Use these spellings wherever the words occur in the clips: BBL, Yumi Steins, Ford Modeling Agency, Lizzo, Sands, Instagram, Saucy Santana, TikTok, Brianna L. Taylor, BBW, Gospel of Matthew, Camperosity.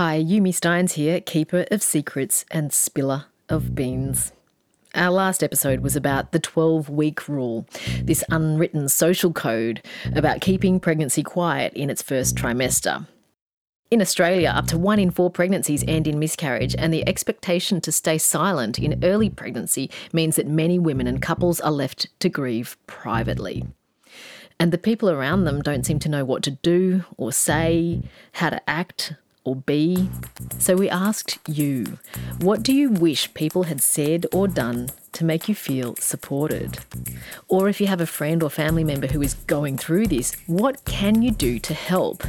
Hi, Yumi Steins here, keeper of secrets and spiller of beans. Our last episode was about the 12-week rule, this unwritten social code about keeping pregnancy quiet in its first trimester. In Australia, up to 1 in 4 pregnancies end in miscarriage, and the expectation to stay silent in early pregnancy means that many women and couples are left to grieve privately. And the people around them don't seem to know what to do or say, how to act or be. So we asked you, what do you wish people had said or done to make you feel supported? Or if you have a friend or family member who is going through this, what can you do to help?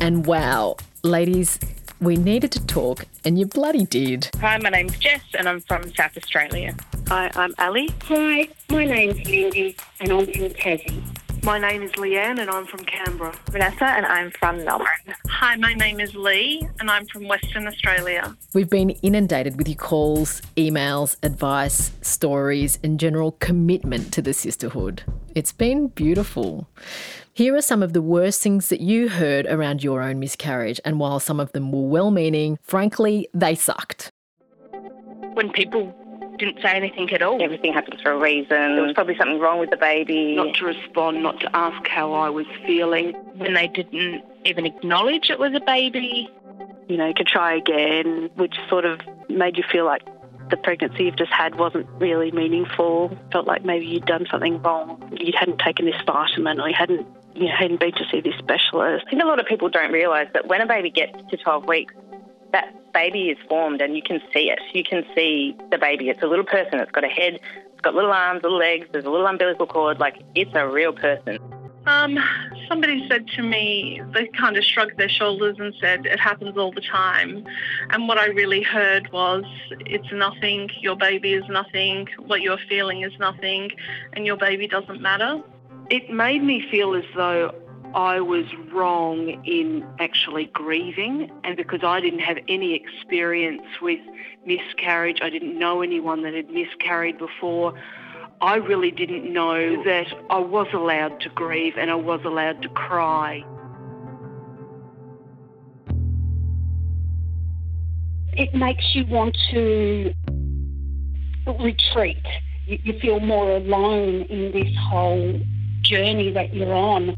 And wow, ladies, we needed to talk and you bloody did. Hi, my name's Jess and I'm from South Australia. Hi, I'm Ali. Hi, my name's Lindy and I'm from Tassie. My name is Leanne and I'm from Canberra. Vanessa and I'm from Melbourne. Hi, my name is Lee and I'm from Western Australia. We've been inundated with your calls, emails, advice, stories and general commitment to the sisterhood. It's been beautiful. Here are some of the worst things that you heard around your own miscarriage, and while some of them were well-meaning, frankly, they sucked. When people didn't say anything at all. Everything happens for a reason. There was probably something wrong with the baby. Not to respond, not to ask how I was feeling. When they didn't even acknowledge it was a baby. You know, to try again, which sort of made you feel like the pregnancy you've just had wasn't really meaningful. Felt like maybe you'd done something wrong. You hadn't taken this vitamin or you hadn't been to see this specialist. I think a lot of people don't realise that when a baby gets to 12 weeks, that baby is formed and you can see it. You can see the baby. It's a little person. It's got a head. It's got little arms, little legs. There's a little umbilical cord. Like, it's a real person. Somebody said to me, they kind of shrugged their shoulders and said, it happens all the time. And what I really heard was, it's nothing. Your baby is nothing. What you're feeling is nothing. And your baby doesn't matter. It made me feel as though I was wrong in actually grieving, and because I didn't have any experience with miscarriage, I didn't know anyone that had miscarried before, I really didn't know that I was allowed to grieve and I was allowed to cry. It makes you want to retreat. You feel more alone in this whole journey that you're on.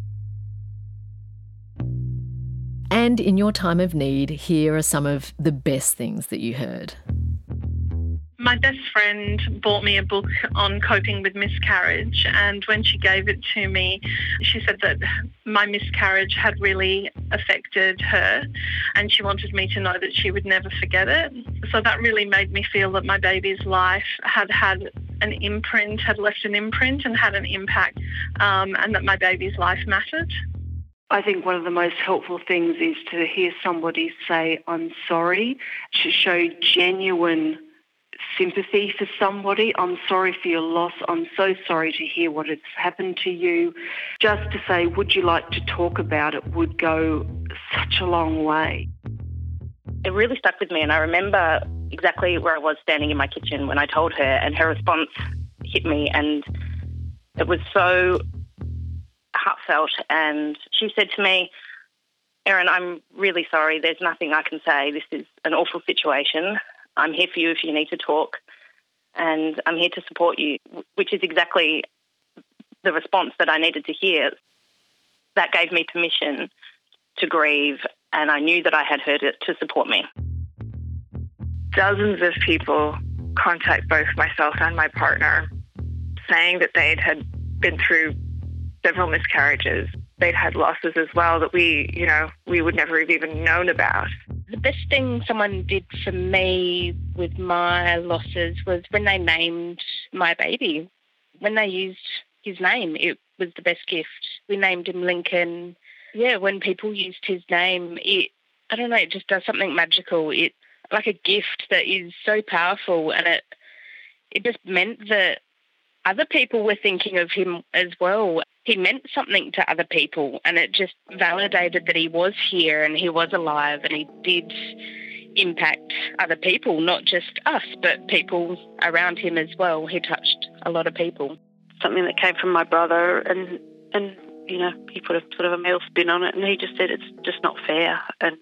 And in your time of need, here are some of the best things that you heard. My best friend bought me a book on coping with miscarriage, and when she gave it to me, she said that my miscarriage had really affected her and she wanted me to know that she would never forget it. So that really made me feel that my baby's life had left an imprint and had an impact, and that my baby's life mattered. I think one of the most helpful things is to hear somebody say, I'm sorry, to show genuine sympathy for somebody. I'm sorry for your loss. I'm so sorry to hear what has happened to you. Just to say, would you like to talk about it, would go such a long way. It really stuck with me, and I remember exactly where I was standing in my kitchen when I told her, and her response hit me, and it was so heartfelt, and she said to me, Erin, I'm really sorry, there's nothing I can say, this is an awful situation, I'm here for you if you need to talk, and I'm here to support you, which is exactly the response that I needed to hear. That gave me permission to grieve, and I knew that I had heard it to support me. Dozens of people contact both myself and my partner saying that they had been through several miscarriages. They'd had losses as well that we would never have even known about. The best thing someone did for me with my losses was when they named my baby. When they used his name, it was the best gift. We named him Lincoln. Yeah, when people used his name, it just does something magical. It's like a gift that is so powerful, and it just meant that other people were thinking of him as well. He meant something to other people, and it just validated that he was here and he was alive and he did impact other people, not just us, but people around him as well. He touched a lot of people. Something that came from my brother and you know, he put a sort of a male spin on it, and he just said it's just not fair. And,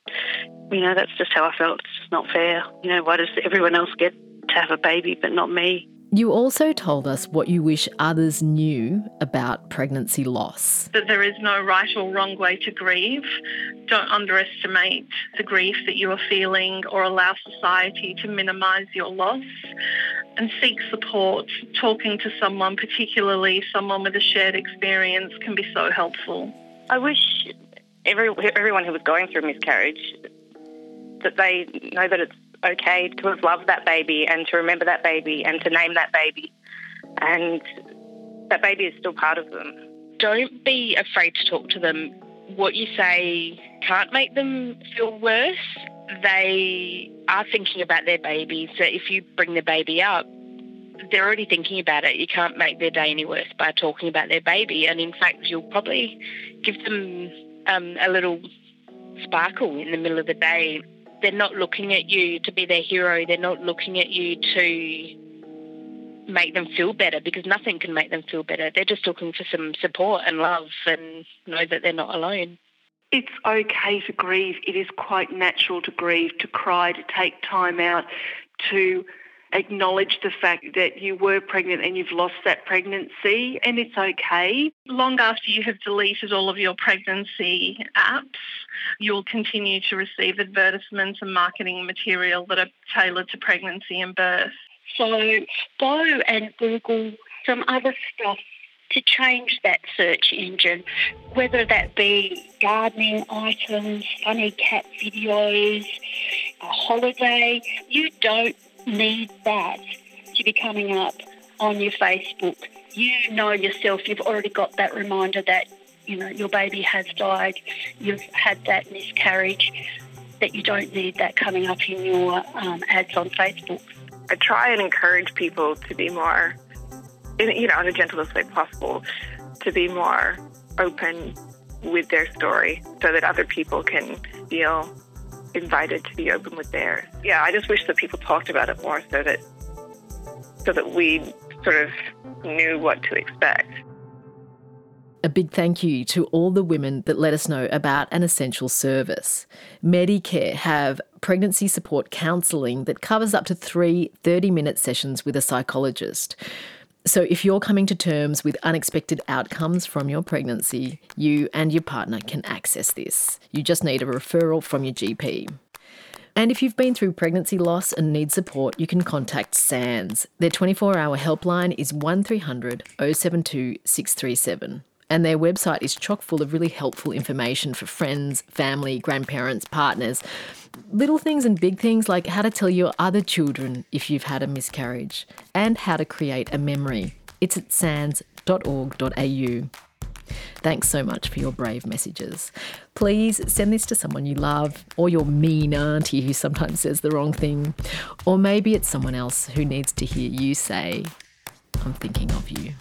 you know, that's just how I felt. It's just not fair. You know, why does everyone else get to have a baby but not me? You also told us what you wish others knew about pregnancy loss. That there is no right or wrong way to grieve. Don't underestimate the grief that you are feeling or allow society to minimise your loss. And seek support. Talking to someone, particularly someone with a shared experience, can be so helpful. I wish everyone who was going through miscarriage that they know that it's okay to have loved that baby and to remember that baby and to name that baby, and that baby is still part of them. Don't be afraid to talk to them. What you say can't make them feel worse. They are thinking about their baby, so if you bring the baby up, they're already thinking about it. You can't make their day any worse by talking about their baby, and in fact you'll probably give them a little sparkle in the middle of the day. They're not looking at you to be their hero. They're not looking at you to make them feel better, because nothing can make them feel better. They're just looking for some support and love and know that they're not alone. It's okay to grieve. It is quite natural to grieve, to cry, to take time out, to acknowledge the fact that you were pregnant and you've lost that pregnancy, and it's okay. Long after you have deleted all of your pregnancy apps, you'll continue to receive advertisements and marketing material that are tailored to pregnancy and birth. So go and Google some other stuff to change that search engine, whether that be gardening items, funny cat videos, a holiday. You don't need that to be coming up on your Facebook. You know yourself, you've already got that reminder that, you know, your baby has died, you've had that miscarriage, that you don't need that coming up in your ads on Facebook. I try and encourage people to be more, you know, in the gentlest way possible, to be more open with their story so that other people can feel invited to be open with theirs. Yeah, I just wish that people talked about it more so that we sort of knew what to expect. A big thank you to all the women that let us know about an essential service. Medicare have pregnancy support counselling that covers up to 3 30-minute sessions with a psychologist. So if you're coming to terms with unexpected outcomes from your pregnancy, you and your partner can access this. You just need a referral from your GP. And if you've been through pregnancy loss and need support, you can contact Sands. Their 24-hour helpline is 1300 072 637. And their website is chock full of really helpful information for friends, family, grandparents, partners. Little things and big things, like how to tell your other children if you've had a miscarriage and how to create a memory. It's at sands.org.au. Thanks so much for your brave messages. Please send this to someone you love, or your mean auntie who sometimes says the wrong thing. Or maybe it's someone else who needs to hear you say, I'm thinking of you.